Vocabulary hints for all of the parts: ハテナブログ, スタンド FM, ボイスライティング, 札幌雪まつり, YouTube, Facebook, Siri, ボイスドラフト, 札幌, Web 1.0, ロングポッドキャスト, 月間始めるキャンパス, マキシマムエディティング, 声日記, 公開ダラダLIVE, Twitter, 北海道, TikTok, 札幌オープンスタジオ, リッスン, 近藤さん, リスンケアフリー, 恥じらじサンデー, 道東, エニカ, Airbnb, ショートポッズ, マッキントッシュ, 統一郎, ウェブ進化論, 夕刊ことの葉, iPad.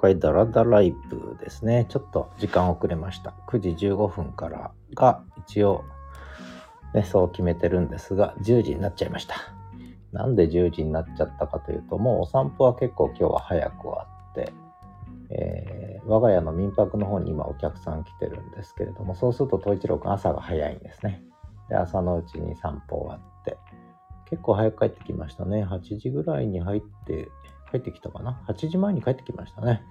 会ダラダライブですね。ちょっと時間遅れました。9時15分からが一応、ね、そう決めてるんですが、10時になっちゃいました。なんで10時になっちゃったかというと、もうお散歩は結構今日は早く終わって、我が家の民泊の方に今お客さん来てるんですけれども、そうすると統一郎くん朝が早いんですね。で、朝のうちに散歩終わって、結構早く帰ってきましたね。8時ぐらいに帰ってきたかな。8時前に帰ってきましたね。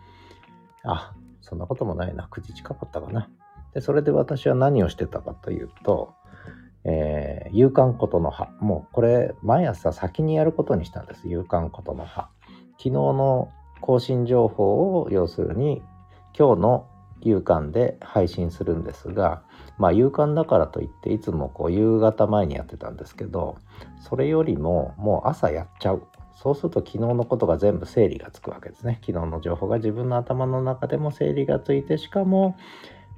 あ、そんなこともないな。9時近かったかな。で、それで私は何をしてたかというと、夕刊ことの葉。もうこれ、毎朝先にやることにしたんです。夕刊ことの葉。昨日の更新情報を要するに、今日の夕刊で配信するんですが、まあ夕刊だからといっていつもこう夕方前にやってたんですけど、それよりももう朝やっちゃう。そうすると昨日のことが全部整理がつくわけですね。昨日の情報が自分の頭の中でも整理がついて、しかも、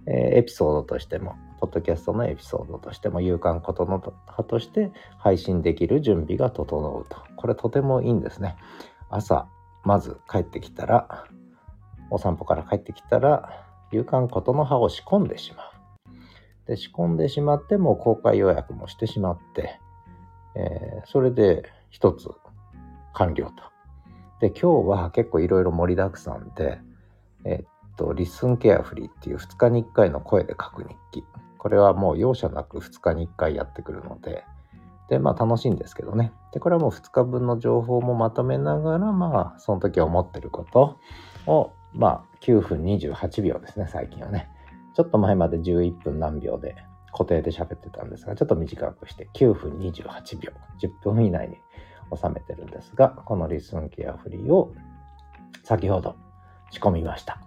エピソードとしても、ポッドキャストのエピソードとしても、夕刊ことの葉として配信できる準備が整うと。これとてもいいんですね。朝、まず帰ってきたら、お散歩から帰ってきたら、夕刊ことの葉を仕込んでしまう。で、仕込んでしまって、もう公開予約もしてしまって、それで一つ、完了と。で、今日は結構いろいろ盛りだくさんで、リスンケアフリーっていう2日に1回の声で書く日記。これはもう容赦なく2日に1回やってくるので、で、まあ楽しいんですけどね。で、これはもう2日分の情報もまとめながら、まあその時思ってることを、まあ9分28秒ですね、最近はね。ちょっと前まで11分何秒で固定で喋ってたんですが、ちょっと短くして9分28秒、10分以内に収めてるんですが、このリスンケアフリーを先ほど仕込みました。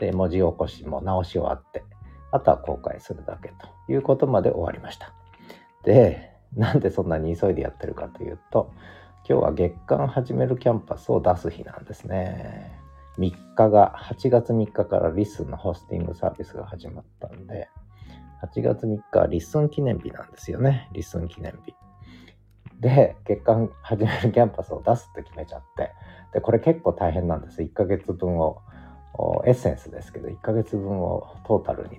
で、文字起こしも直し終わって、あとは公開するだけということまで終わりました。で、なんでそんなに急いでやってるかというと、今日は月間始めるキャンパスを出す日なんですね。8月3日からリスンのホスティングサービスが始まったんで、8月3日はリスン記念日なんですよね。リスン記念日。で、月間始めるキャンパスを出すって決めちゃって。で、これ結構大変なんです。1ヶ月分を、エッセンスですけど、1ヶ月分をトータルに伝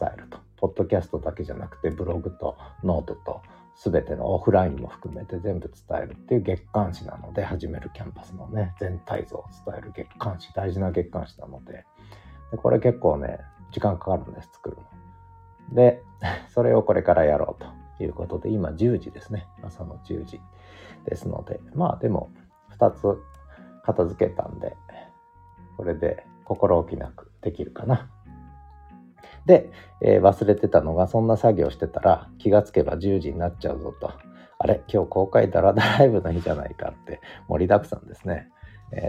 えると。ポッドキャストだけじゃなくて、ブログとノートと、すべてのオフラインも含めて全部伝えるっていう月刊誌なので、始めるキャンパスのね、全体像を伝える月刊誌、大事な月刊誌なので。で、これ結構ね、時間かかるんです、作るの。で、それをこれからやろうと。ということで、今10時ですね。朝の10時ですので、まあでも2つ片付けたんで、これで心置きなくできるかな。で、忘れてたのが、そんな作業してたら気がつけば10時になっちゃうぞと。あれ、今日公開ダラダライブの日じゃないかって、盛りだくさんですね。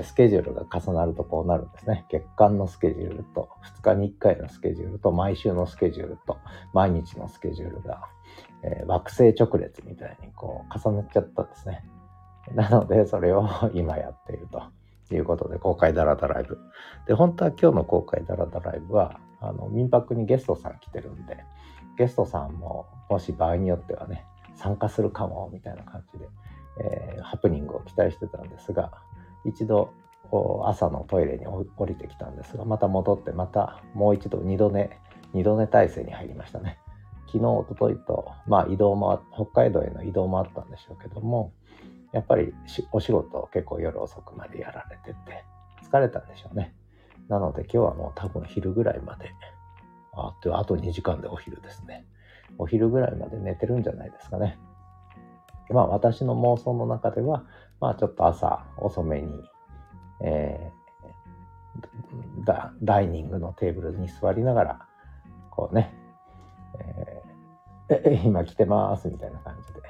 スケジュールが重なるとこうなるんですね。月間のスケジュールと、2日に1回のスケジュールと、毎週のスケジュールと、毎日のスケジュールが、惑星直列みたいにこう重なっちゃったんですね。なので、それを今やっているということで、公開ダラダライブ。で、本当は今日の公開ダラダライブは、民泊にゲストさん来てるんで、ゲストさんも、もし場合によってはね、参加するかもみたいな感じで、ハプニングを期待してたんですが、一度朝のトイレに降りてきたんですが、また戻って、またもう一度二度寝体制に入りましたね。昨日、おとといと、まあ移動も、北海道への移動もあったんでしょうけども、やっぱりお仕事を結構夜遅くまでやられてて、疲れたんでしょうね。なので今日はもう多分昼ぐらいまで、あと2時間でお昼ですね。お昼ぐらいまで寝てるんじゃないですかね。まあ私の妄想の中では、まあちょっと朝遅めに、ダイニングのテーブルに座りながら、こうね、今来てますみたいな感じで、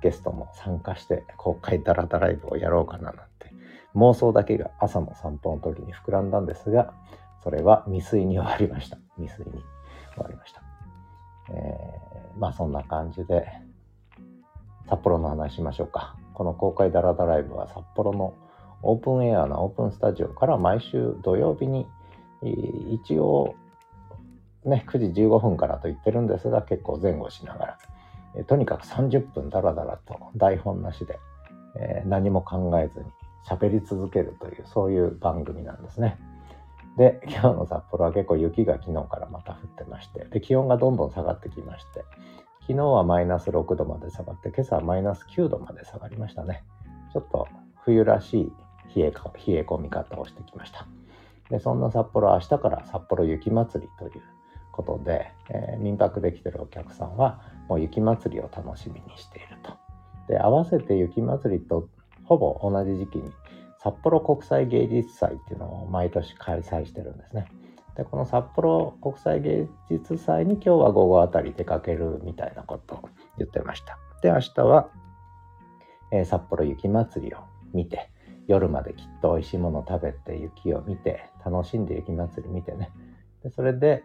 ゲストも参加して公開ダラダライブをやろうかななんて、妄想だけが朝の散歩の時に膨らんだんですが、それは未遂に終わりました。まあそんな感じで、札幌の話しましょうか。この公開ダラダライブは札幌のオープンエアのオープンスタジオから毎週土曜日に一応ね9時15分からと言ってるんですが、結構前後しながら、とにかく30分ダラダラと台本なしで、何も考えずに喋り続けるという、そういう番組なんですね。で、今日の札幌は結構雪が昨日からまた降ってまして、で気温がどんどん下がってきまして、昨日はマイナス6度まで下がって、今朝はマイナス9度まで下がりましたね。ちょっと冬らしい冷え込み方をしてきました。でそんな札幌、明日から札幌雪まつりということで、民泊で来てるお客さんはもう雪まつりを楽しみにしていると。で合わせて雪まつりとほぼ同じ時期に札幌国際芸術祭っていうのを毎年開催してるんですね。でこの札幌国際芸術祭に今日は午後あたり出かけるみたいなことを言ってました。で明日は、札幌雪まつりを見て、夜まできっとおいしいものを食べて、雪を見て楽しんで雪まつり見てね。でそれで、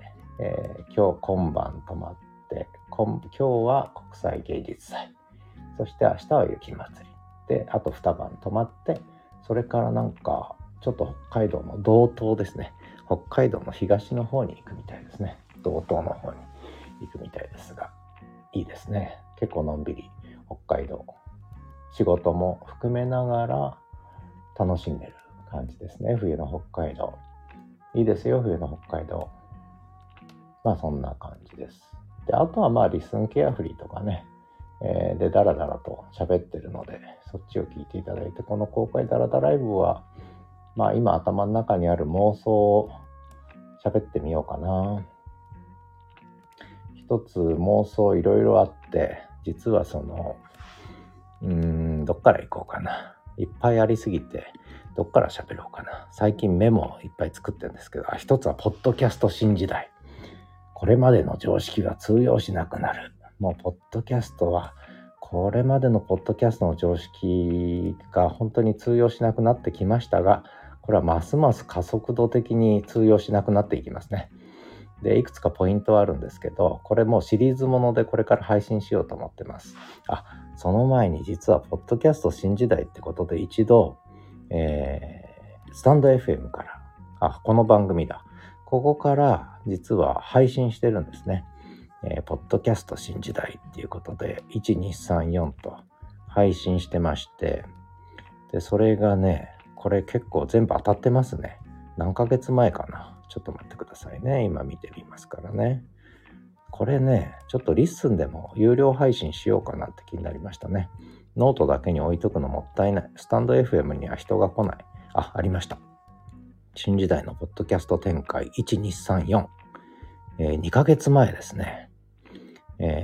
今日今晩泊まって、今日は国際芸術祭、そして明日は雪まつりで、あと2晩泊まって、それからなんかちょっと北海道の道東ですね、北海道の東の方に行くみたいですね。道東の方に行くみたいですが、いいですね。結構のんびり北海道、仕事も含めながら楽しんでる感じですね。冬の北海道いいですよ、冬の北海道。まあそんな感じです。であとはまあリスンケアフリーとかね、でダラダラと喋ってるので、そっちを聞いていただいて、この公開ダラダライブはまあ今頭の中にある妄想を喋ってみようかな。一つ妄想いろいろあって、実はそのどっから行こうかな、いっぱいありすぎてどっから喋ろうかな。最近メモをいっぱい作ってるんですけど、一つはポッドキャスト新時代、これまでの常識が通用しなくなる。もうポッドキャストは、これまでのポッドキャストの常識が本当に通用しなくなってきましたが、これはますます加速度的に通用しなくなっていきますね。でいくつかポイントはあるんですけど、これもうシリーズものでこれから配信しようと思ってます。あ、その前に実はポッドキャスト新時代ってことで一度、スタンド FM から、あ、この番組だ、ここから実は配信してるんですね。ポッドキャスト新時代っていうことで 1,2,3,4 と配信してまして、でそれがね、これ結構全部当たってますね。何ヶ月前かな、ちょっと待ってくださいね、今見てみますからね。これね、ちょっとリッスンでも有料配信しようかなって気になりましたね。ノートだけに置いとくのもったいない、スタンド FM には人が来ない。あ、ありました、新時代のポッドキャスト展開 1,2,3,4、2ヶ月前ですね。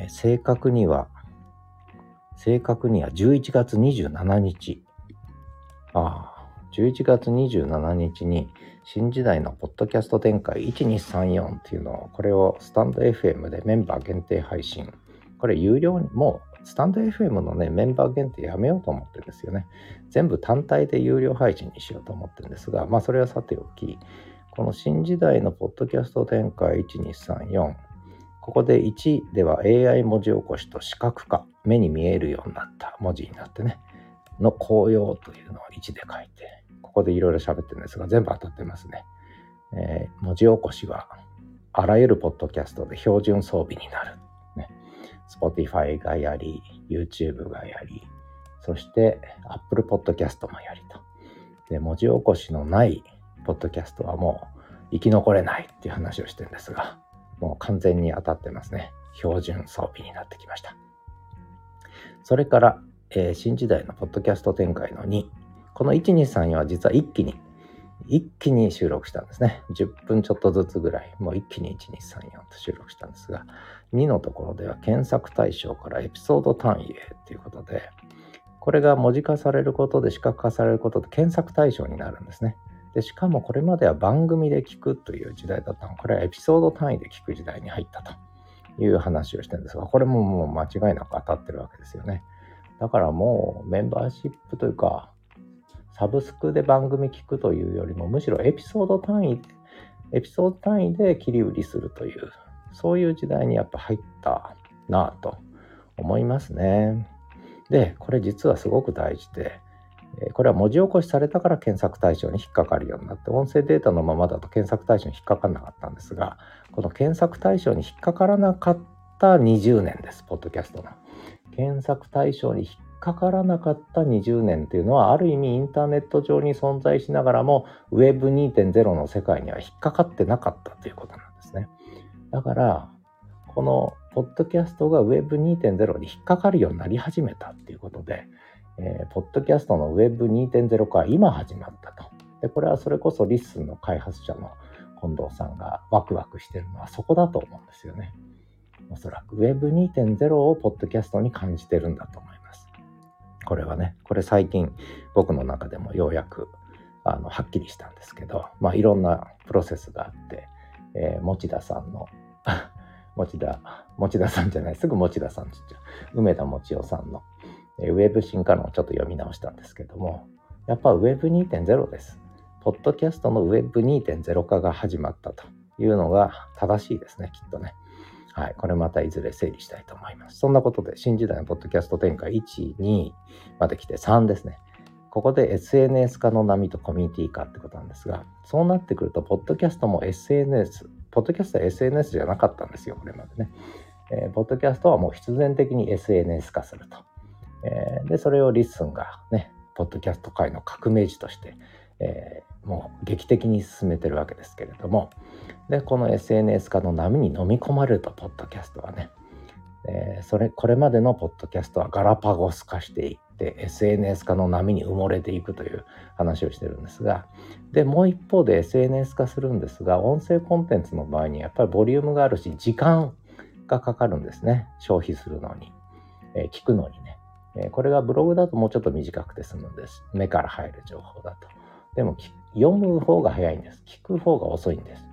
正確には11月27日。11月27日に新時代のポッドキャスト展開 1,2,3,4 っていうのを、これをスタンド FM でメンバー限定配信。これ有料に、もうスタンド FM のね、メンバー限定やめようと思ってるんですよね。全部単体で有料配信にしようと思ってるんですが、まあそれはさておき、この新時代のポッドキャスト展開 1,2,3,4、ここで1では AI 文字起こしと視覚化、目に見えるようになった文字になってね、の紅葉というのを1で書いて、ここでいろいろ喋ってるんですが、全部当たってますね。文字起こしはあらゆるポッドキャストで標準装備になる、ね、Spotify がやり、YouTube がやり、そして Apple Podcast もやりと。で文字起こしのないポッドキャストはもう生き残れないっていう話をしてるんですが、もう完全に当たってますね。標準装備になってきました。それから、新時代のポッドキャスト展開の2、この 1,2,3,4 は実は一気に収録したんですね。10分ちょっとずつぐらい、もう一気に 1,2,3,4 と収録したんですが、2のところでは検索対象からエピソード単位へということで、これが文字化されることで、視覚化されることで検索対象になるんですね。でしかもこれまでは番組で聞くという時代だったの、これはエピソード単位で聞く時代に入ったという話をしてるんですが、これももう間違いなく当たってるわけですよね。だからもうメンバーシップというか、サブスクで番組聞くというよりも、むしろエピソード単位で切り売りするという、そういう時代にやっぱ入ったなぁと思いますね。でこれ実はすごく大事で、これは文字起こしされたから検索対象に引っかかるようになって、音声データのままだと検索対象に引っかからなかったんですが、この検索対象に引っかからなかった20年です。ポッドキャストの検索対象に引っかからなかった20年というのは、ある意味インターネット上に存在しながらも Web 2.0 の世界には引っかかってなかったということなんですね。だからこのポッドキャストが Web 2.0 に引っかかるようになり始めたということで、ポッドキャストの Web 2.0 化は今始まったと。でこれはそれこそリッスンの開発者の近藤さんがワクワクしてるのはそこだと思うんですよね。おそらく Web 2.0 をポッドキャストに感じてるんだと思います。これはね、これ最近僕の中でもようやくはっきりしたんですけど、いろんなプロセスがあって、梅田もちおさんのウェブ進化論をちょっと読み直したんですけども、やっぱ Web 2.0 です。ポッドキャストの Web 2.0 化が始まったというのが正しいですね、きっとね。はい、これまたいずれ整理したいと思います。そんなことで、新時代のポッドキャスト展開1、2まで来て3ですね。ここで SNS 化の波とコミュニティ化ってことなんですが、そうなってくると、ポッドキャストも SNS、ポッドキャストは SNS じゃなかったんですよ、これまでね。ポッドキャストはもう必然的に SNS 化すると。で、それをリッスンがね、ポッドキャスト界の革命児として、もう劇的に進めてるわけですけれども、でこの SNS 化の波に飲み込まれるとポッドキャストはね、これまでのポッドキャストはガラパゴス化していって SNS 化の波に埋もれていくという話をしてるんですが、でもう一方で SNS 化するんですが、音声コンテンツの場合にやっぱりボリュームがあるし時間がかかるんですね、消費するのに、聞くのにね、これがブログだともうちょっと短くて済むんです。目から入る情報だと。でも読む方が早いんです。聞く方が遅いんです。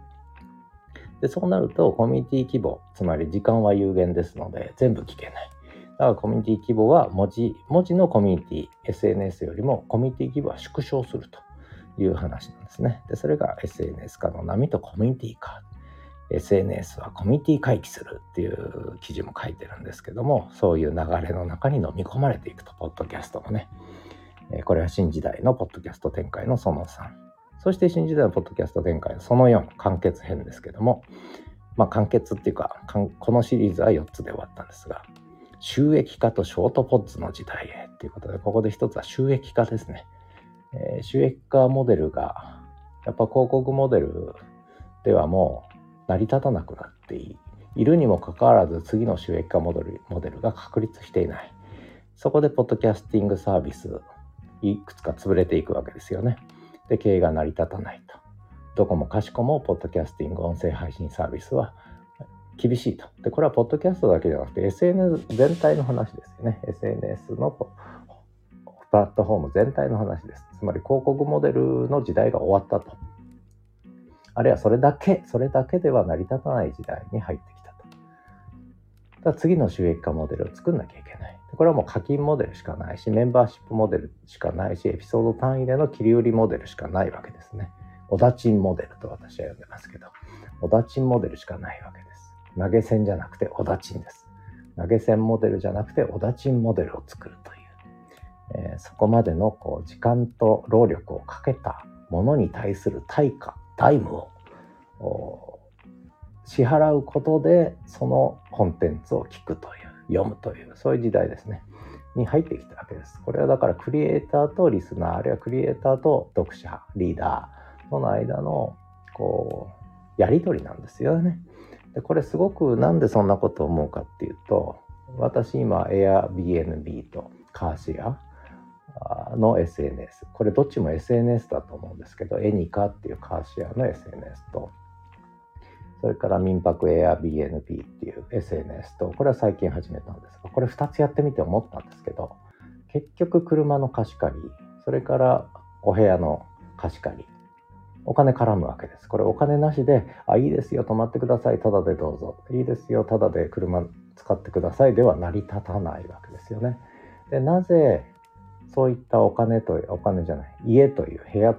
で、そうなるとコミュニティ規模、つまり時間は有限ですので全部聞けない。だからコミュニティ規模は文字のコミュニティ、SNS よりもコミュニティ規模は縮小するという話なんですね。で、それが SNS 化の波とコミュニティ化。SNS はコミュニティ回帰するっていう記事も書いてるんですけども、そういう流れの中に飲み込まれていくと、ポッドキャストもね。これは新時代のポッドキャスト展開のその3、そして新時代のポッドキャスト展開のその4、完結編ですけども、完結っていうか、このシリーズは4つで終わったんですが、収益化とショートポッズの時代へっていうことで、ここで一つは収益化ですね。収益化モデルがやっぱ広告モデルではもう成り立たなくなっているにもかかわらず、次の収益化モデルが確立していない。そこでポッドキャスティングサービスいくつか潰れていくわけですよね。で、経営が成り立たないと。どこもかしこもポッドキャスティング音声配信サービスは厳しいと。で、これはポッドキャストだけじゃなくて SNS 全体の話ですよね。 SNS のプラットフォーム全体の話です。つまり広告モデルの時代が終わったと、あるいはそれだけでは成り立たない時代に入ってきたと。だから次の収益化モデルを作んなきゃいけない。これはもう課金モデルしかないし、メンバーシップモデルしかないし、エピソード単位での切り売りモデルしかないわけですね。おだちんモデルと私は呼んでますけど、おだちんモデルしかないわけです。投げ銭じゃなくておだちんです。投げ銭モデルじゃなくておだちんモデルを作るという、そこまでの時間と労力をかけたものに対する対価、タイムを支払うことで、そのコンテンツを聞くという、読むという、そういう時代ですねに入ってきたわけです。これはだからクリエイターとリスナー、あるいはクリエイターと読者、リーダーとの間のやり取りなんですよね。でこれすごく、なんでそんなことを思うかっていうと、私今 Airbnb とカーシェアの SNS、 これどっちも SNS だと思うんですけど、エニカっていうカーシェアの SNS と、それから民泊 Airbnb っていう SNS と、これは最近始めたんですが、これ2つやってみて思ったんですけど、結局車の貸し借り、それからお部屋の貸し借り、お金絡むわけです。これお金なしで、いいですよ、泊まってください、タダでどうぞ、いいですよ、タダで車使ってくださいでは成り立たないわけですよね。で、なぜそういった家という部屋と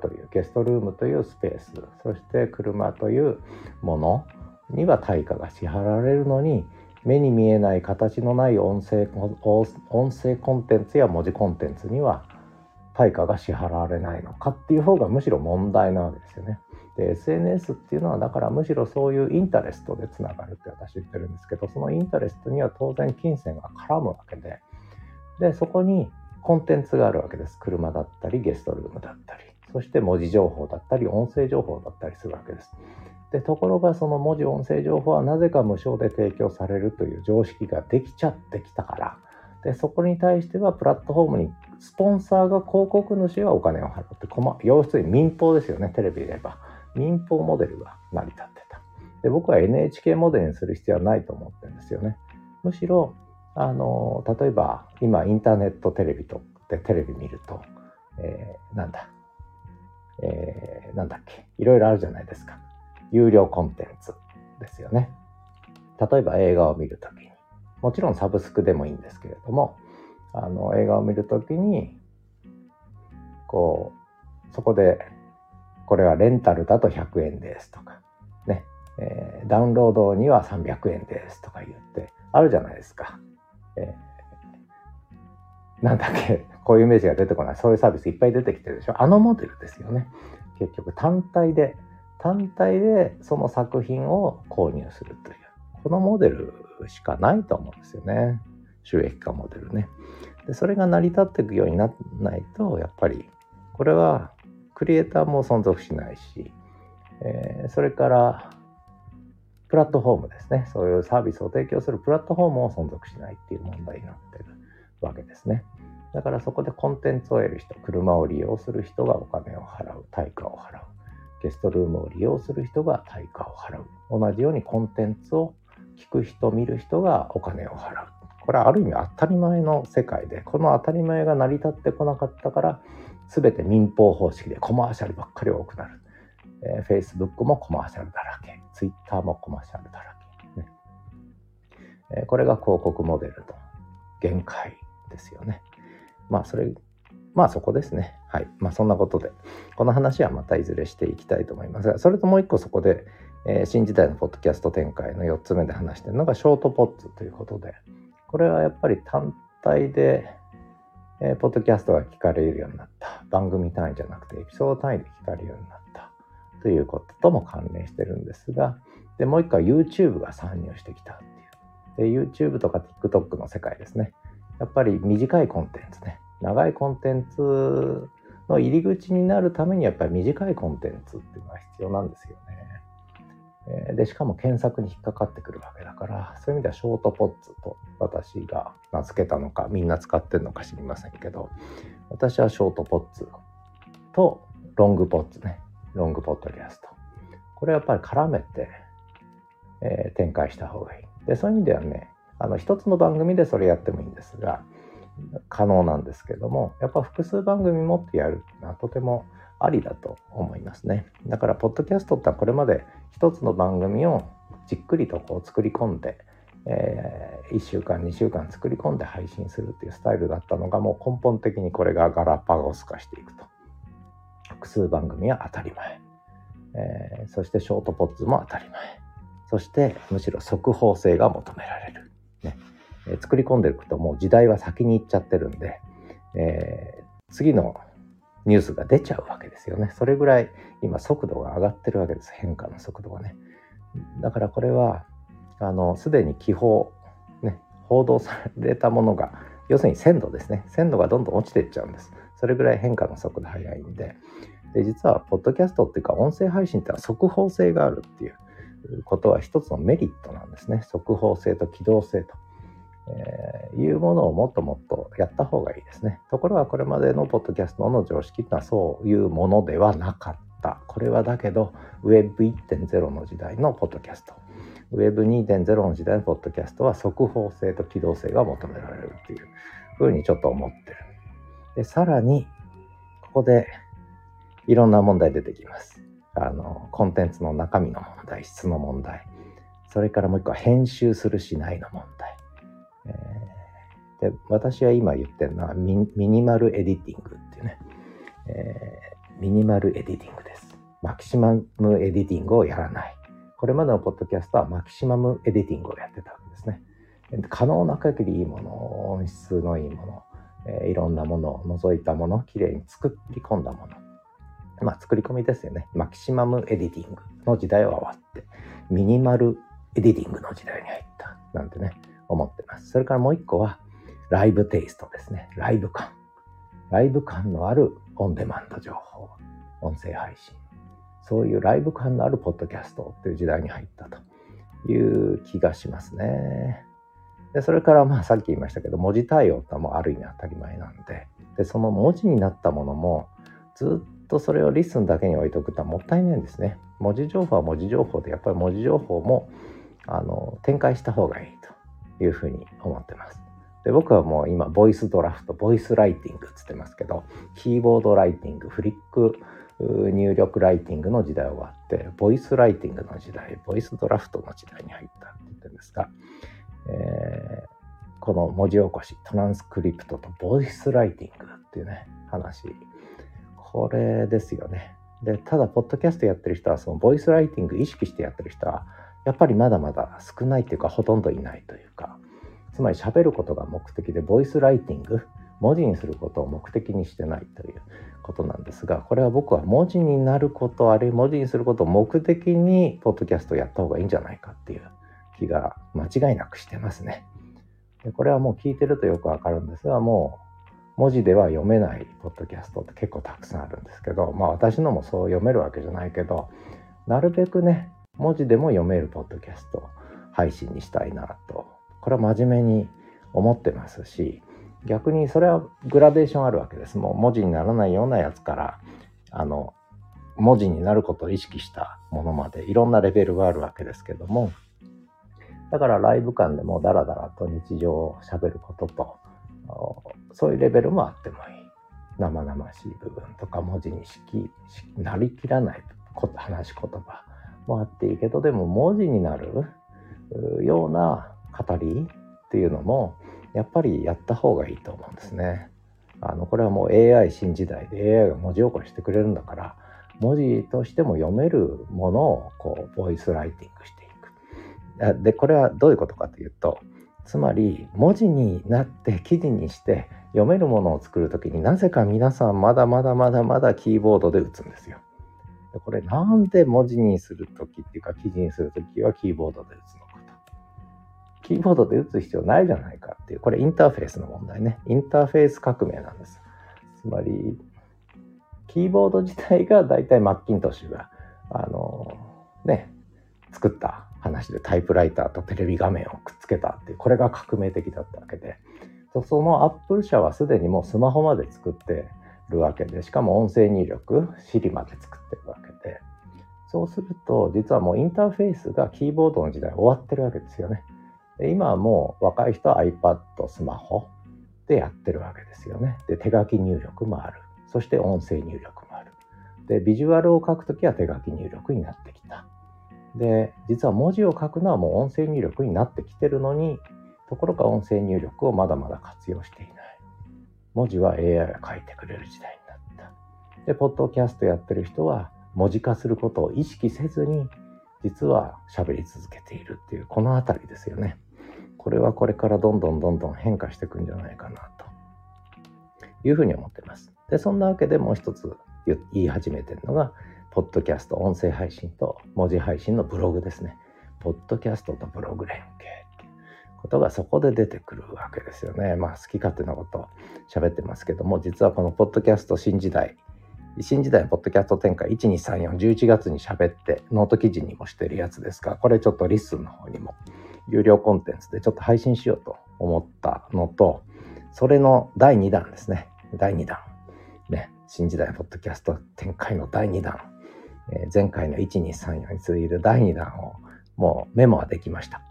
いうゲストルームというスペース、そして車というものには対価が支払われるのに、目に見えない形のない音声コンテンツや文字コンテンツには対価が支払われないのかっていう方がむしろ問題なわけですよね。で、SNS っていうのはだからむしろそういうインタレストでつながるって私言ってるんですけど、そのインタレストには当然金銭が絡むわけで、そこにコンテンツがあるわけです。車だったりゲストルームだったり、そして文字情報だったり音声情報だったりするわけです。でところがその文字音声情報はなぜか無償で提供されるという常識ができちゃってきたから、でそこに対してはプラットフォームにスポンサーが広告主はお金を払って、要するに民放ですよね。テレビで言えば民放モデルが成り立ってた。で僕は NHK モデルにする必要はないと思ってるんですよね。むしろ例えば今インターネットテレビとでテレビ見ると、いろいろあるじゃないですか。有料コンテンツですよね。例えば映画を見るときに、もちろんサブスクでもいいんですけれども、映画を見るときにそこでこれはレンタルだと100円ですとかね、ダウンロードには300円ですとか言ってあるじゃないですか。こういうイメージが出てこない。そういうサービスいっぱい出てきてるでしょ。あのモデルですよね。結局単体でその作品を購入するというこのモデルしかないと思うんですよね。収益化モデルね。でそれが成り立っていくようにならないと、やっぱりこれはクリエイターも存続しないし、それからプラットフォームですね。そういうサービスを提供するプラットフォームも存続しないっていう問題になってるわけですね。だからそこでコンテンツを得る人、車を利用する人がお金を払う、対価を払う。ゲストルームを利用する人が対価を払う。同じようにコンテンツを聞く人、見る人がお金を払う。これはある意味当たり前の世界で、この当たり前が成り立ってこなかったから、全て民放方式でコマーシャルばっかり多くなる。Facebook もコマーシャルだらけ、Twitter もコマーシャルだらけ、ねこれが広告モデルの限界ですよね。そこですね。はい。そんなことで、この話はまたいずれしていきたいと思いますが、それともう一個そこで、新時代のポッドキャスト展開の4つ目で話しているのがショートポッツということで、これはやっぱり単体で、ポッドキャストが聞かれるようになった。番組単位じゃなくてエピソード単位で聞かれるようになった。ということとも関連してるんですが、でもう一個は YouTube が参入してきたっていう。で YouTube とか TikTok の世界ですね。やっぱり短いコンテンツね。長いコンテンツの入り口になるためにやっぱり短いコンテンツっていうのは必要なんですよね。でしかも検索に引っかかってくるわけだから、そういう意味ではショートポッツと私が名付けたのかみんな使ってるのか知りませんけど、私はショートポッツとロングポッツね、ロングポッドキャスト、これやっぱり絡めて、展開した方がいい。でそういう意味ではね、一つの番組でそれやってもいいんですが、可能なんですけども、やっぱ複数番組持ってやるのはとてもありだと思いますね。だからポッドキャストってこれまで一つの番組をじっくりと作り込んで、1週間2週間作り込んで配信するっていうスタイルだったのが、もう根本的にこれがガラパゴス化していくと。複数番組は当たり前、そしてショートポッツも当たり前、そしてむしろ速報性が求められる、ね作り込んでいくともう時代は先に行っちゃってるんで、次のニュースが出ちゃうわけですよね。それぐらい今速度が上がってるわけです。変化の速度がね。だからこれはすでに気泡、ね、報道されたものが、要するに鮮度ですね。鮮度がどんどん落ちていっちゃうんです。それぐらい変化の速度早いんで。で実はポッドキャストっていうか音声配信ってのは速報性があるっていうことは一つのメリットなんですね。速報性と機動性というものをもっともっとやった方がいいですね。ところがこれまでのポッドキャストの常識ってのはそういうものではなかった。これはだけど Web 1.0 の時代のポッドキャスト、Web 2.0 の時代のポッドキャストは速報性と機動性が求められるっていうふうにちょっと思ってる。でさらにここでいろんな問題出てきます。コンテンツの中身の問題、質の問題、それからもう一個は編集するしないの問題。で私は今言ってるのはミニマルエディティングっていうね、ミニマルエディティングです。マキシマムエディティングをやらない。これまでのポッドキャストはマキシマムエディティングをやってたわけですね。可能な限りいいもの、音質のいいもの、いろんなものを除いたもの、きれいに作り込んだもの、作り込みですよね。マキシマムエディティングの時代は終わってミニマルエディティングの時代に入ったなんてね思ってます。それからもう一個はライブテイストですね。ライブ感、ライブ感のあるオンデマンド情報、音声配信、そういうライブ感のあるポッドキャストっていう時代に入ったという気がしますね。でそれからさっき言いましたけど、文字対応ってもうある意味当たり前なんで、でその文字になったものもずっとそれをリスンだけに置いておくとはもったいないんですね。文字情報は文字情報で、やっぱり文字情報も展開した方がいいというふうに思ってます。で僕はもう今ボイスドラフト、ボイスライティングって言ってますけど、キーボードライティング、フリック入力ライティングの時代終わって、ボイスライティングの時代、ボイスドラフトの時代に入ったって言ってるんですが、この文字起こし、トランスクリプトとボイスライティングっていうね話、これですよね。でただポッドキャストやってる人は、そのボイスライティング意識してやってる人はやっぱりまだまだ少ないというか、ほとんどいないというか、つまり喋ることが目的で、ボイスライティング、文字にすることを目的にしてないということなんですが、これは僕は文字になること、あるいは文字にすることを目的にポッドキャストをやった方がいいんじゃないかっていう気が間違いなくしてますね。でこれはもう聞いてるとよくわかるんですが、もう文字では読めないポッドキャストって結構たくさんあるんですけど、私のもそう読めるわけじゃないけど、なるべくね文字でも読めるポッドキャスト配信にしたいなと、これは真面目に思ってますし、逆にそれはグラデーションあるわけです。もう文字にならないようなやつから、文字になることを意識したものまで、いろんなレベルがあるわけですけども、だからライブ感でもダラダラと日常を喋ることと、そういうレベルもあってもいい、生々しい部分とか文字になりきらないこと、話し言葉もあっていいけど、でも文字になるような語りっていうのもやっぱりやった方がいいと思うんですね。これはもう AI 新時代で AI が文字起こしてくれるんだから、文字としても読めるものをこうボイスライティングしていく。でこれはどういうことかというと、つまり文字になって記事にして読めるものを作るときに、なぜか皆さんまだキーボードで打つんですよ。これなんで文字にするときっていうか、記事にするときはキーボードで打つのかと。キーボードで打つ必要ないじゃないかっていう、これインターフェースの問題ね。インターフェース革命なんです。つまりキーボード自体がだいたいマッキントッシュが作った話で、タイプライターとテレビ画面をくっつけたっていう、これが革命的だったわけで、そのアップル社はすでにもうスマホまで作ってるわけで、しかも音声入力、Siriまで作ってるわけで、そうすると実はもうインターフェースがキーボードの時代終わってるわけですよね。で今はもう若い人は iPad、スマホでやってるわけですよね。で手書き入力もある。そして音声入力もある。でビジュアルを書くときは手書き入力になってきた。で実は文字を書くのはもう音声入力になってきてるのに、ところが音声入力をまだまだ活用していない。文字は AI が書いてくれる時代になった。で、ポッドキャストやってる人は文字化することを意識せずに、実は喋り続けているっていう、このあたりですよね。これはこれからどんどん変化していくんじゃないかなというふうに思っています。で、そんなわけでもう一つ言い始めてるのが、ポッドキャスト、音声配信と文字配信のブログですね。ポッドキャストとブログ連携。ことがそこで出てくるわけですよね。好き勝手なことを喋ってますけども、実はこのポッドキャスト新時代ポッドキャスト展開1234、11月に喋ってノート記事にもしてるやつですが、これちょっとリッスンの方にも有料コンテンツでちょっと配信しようと思ったのと、それの第2弾ですね。新時代ポッドキャスト展開の第2弾、前回の1234に続いて第2弾をもうメモはできました。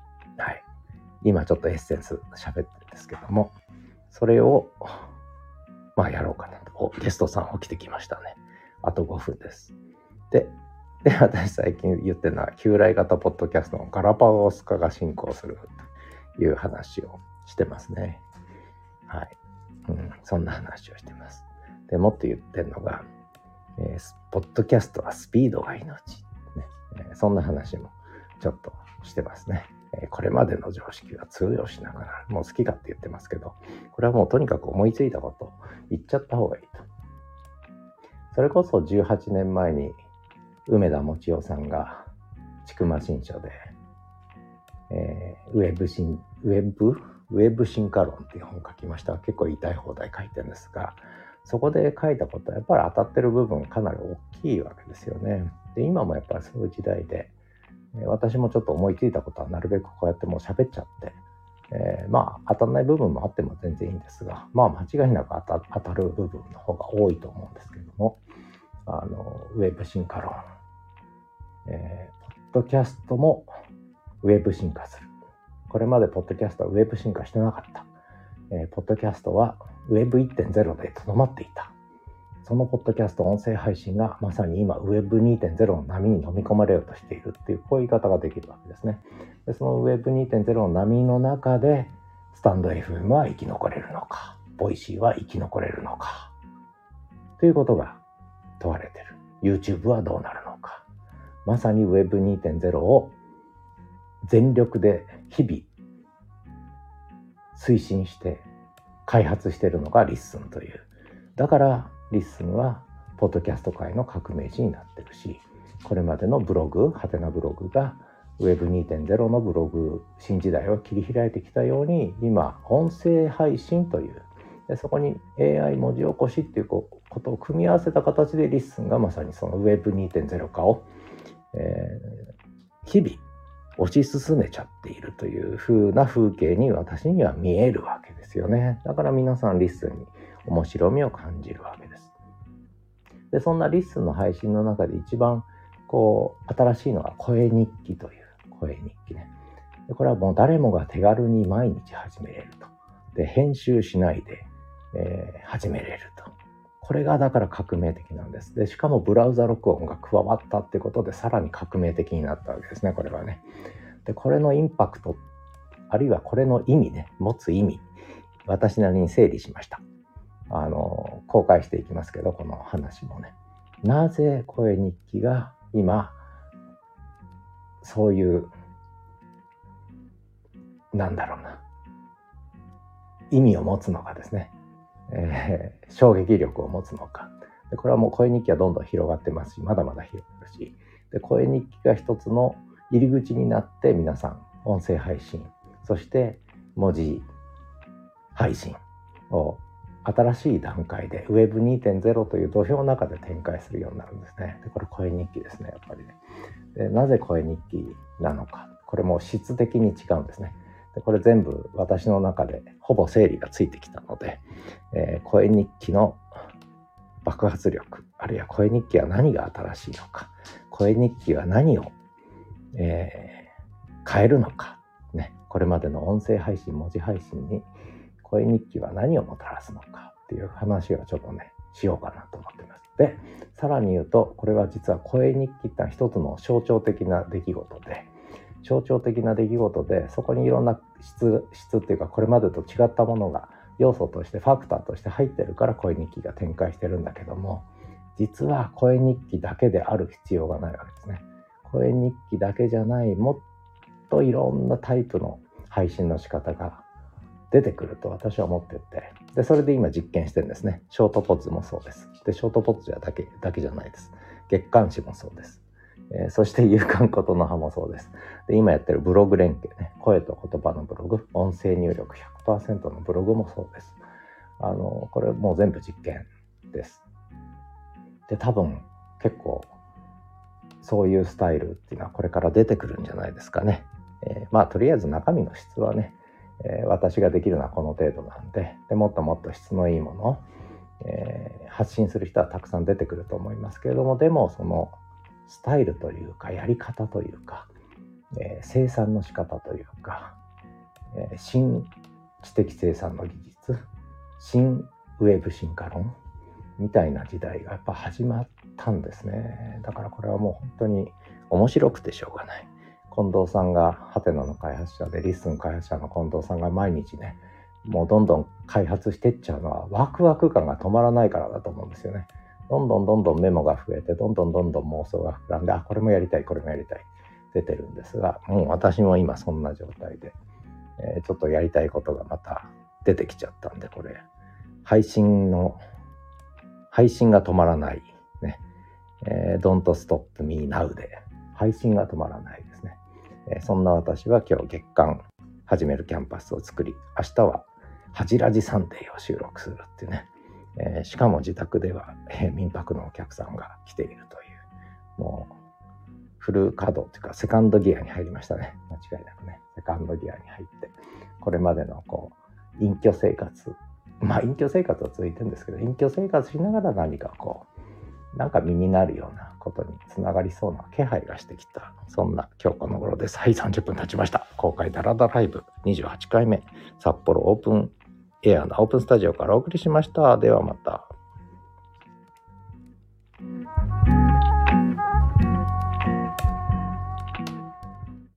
今ちょっとエッセンス喋ってるんですけども、それをやろうかなと。ゲストさん起きてきましたね。あと5分です。で私最近言ってるのは、旧来型ポッドキャストのガラパゴス化が進行するという話をしてますね。そんな話をしてます。でもっと言ってるのが、ポッドキャストはスピードが命、そんな話もちょっとしてますね。これまでの常識が通用しながら、もう好きかって言ってますけど、これはもうとにかく思いついたことを言っちゃった方がいいと。それこそ18年前に梅田もちおさんが千曲新書で、ウェブ進化論っていう本を書きました。結構言いたい放題書いてるんですが、そこで書いたことはやっぱり当たってる部分かなり大きいわけですよね。で、今もやっぱりそういう時代で、私もちょっと思いついたことはなるべくこうやってもう喋っちゃって、まあ当たんない部分もあっても全然いいんですが、まあ間違いなく当たる部分の方が多いと思うんですけども、ウェブ進化論、ポッドキャストもウェブ進化する。これまでポッドキャストはウェブ進化してなかった。ポッドキャストはウェブ 1.0 でとどまっていた。そのポッドキャスト音声配信がまさに今ウェブ 2.0 の波に飲み込まれようとしているっていう、こういう言い方ができるわけですね。で、そのウェブ 2.0 の波の中でスタンド FM は生き残れるのか、ボイシーは生き残れるのかということが問われている。 YouTube はどうなるのか。まさにウェブ 2.0 を全力で日々推進して開発しているのがリッスンという。だからリッスンはポッドキャスト界の革命児になってるし、これまでのブログ、ハテナブログが Web 2.0 のブログ、新時代を切り開いてきたように、今音声配信という、でそこに AI 文字起こしっていうことを組み合わせた形でリッスンがまさにその Web 2.0 化を、日々推し進めちゃっているという風な風景に私には見えるわけですよね。だから皆さんリッスンに面白みを感じるわけです。で、そんなリッスンの配信の中で一番こう新しいのが声日記という声日記ね。で、これはもう誰もが手軽に毎日始めれると。で、編集しないで、始めれると。これがだから革命的なんです。で、しかもブラウザ録音が加わったってことでさらに革命的になったわけですね、これはね。で、これのインパクト、あるいはこれの意味ね、持つ意味、私なりに整理しました。公開していきますけど、この話もね。なぜ声日記が今、そういう、なんだろうな、意味を持つのかですね。衝撃力を持つのか。で、これはもう声日記はどんどん広がってますし、まだまだ広がるし、で、声日記が一つの入り口になって皆さん音声配信、そして文字配信を新しい段階で Web 2.0 という土俵の中で展開するようになるんですね。で、これ声日記ですね、やっぱりね。で、なぜ声日記なのか、これも質的に違うんですね。で、これ全部私の中でほぼ整理がついてきたので、声日記の爆発力、あるいは声日記は何が新しいのか、声日記は何を、変えるのか、ね、これまでの音声配信、文字配信に声日記は何をもたらすのかっていう話をちょっとね、しようかなと思っています。で、さらに言うと、これは実は声日記って一つの象徴的な出来事で、象徴的な出来事で、そこにいろんな質っていうか、これまでと違ったものが要素として、ファクターとして入ってるから声日記が展開してるんだけども、実は声日記だけである必要がないわけですね。声日記だけじゃない、もっといろんなタイプの配信の仕方が出てくると私は思ってて、でそれで今実験してるんですね。ショートポッズもそうです。で、ショートポッズだけじゃないです。月刊誌もそうです。そして夕刊ことの葉もそうです。で、今やってるブログ連携ね、声と言葉のブログ、音声入力 100% のブログもそうです。これもう全部実験です。で、多分結構そういうスタイルっていうのはこれから出てくるんじゃないですかね。まあとりあえず中身の質はね、私ができるのはこの程度なんで、でもっともっと質のいいものを、発信する人はたくさん出てくると思いますけれども、でもそのスタイルというか、やり方というか、生産の仕方というか、新知的生産の技術、新ウェブ進化論みたいな時代がやっぱ始まったんですね。だからこれはもう本当に面白くてしょうがない。近藤さんがハテナの開発者で、リッスン開発者の近藤さんが毎日ね、もうどんどん開発してっちゃうのはワクワク感が止まらないからだと思うんですよね。どんどんメモが増えて、どんどん妄想が膨らんで、あ、これもやりたい、これもやりたい、出てるんですが、もう私も今そんな状態で、ちょっとやりたいことがまた出てきちゃったんで、これ、配信が止まらない、ね。Don't stop me now で、配信が止まらないですね。そんな私は今日月間始めるキャンパスを作り、明日は恥じらじサンデーを収録するっていうね。しかも自宅では、民泊のお客さんが来ているという、もうフル稼働というかセカンドギアに入りましたね。間違いなくね、セカンドギアに入って、これまでのこう隠居生活、まあ隠居生活は続いてるんですけど、隠居生活しながら何かこうなんか身になるようなことにつながりそうな気配がしてきた、そんな今日この頃です。はい、30分経ちました。公開ダラダライブ28回目、札幌オープンエアのオープンスタジオからお送りしました。ではまた。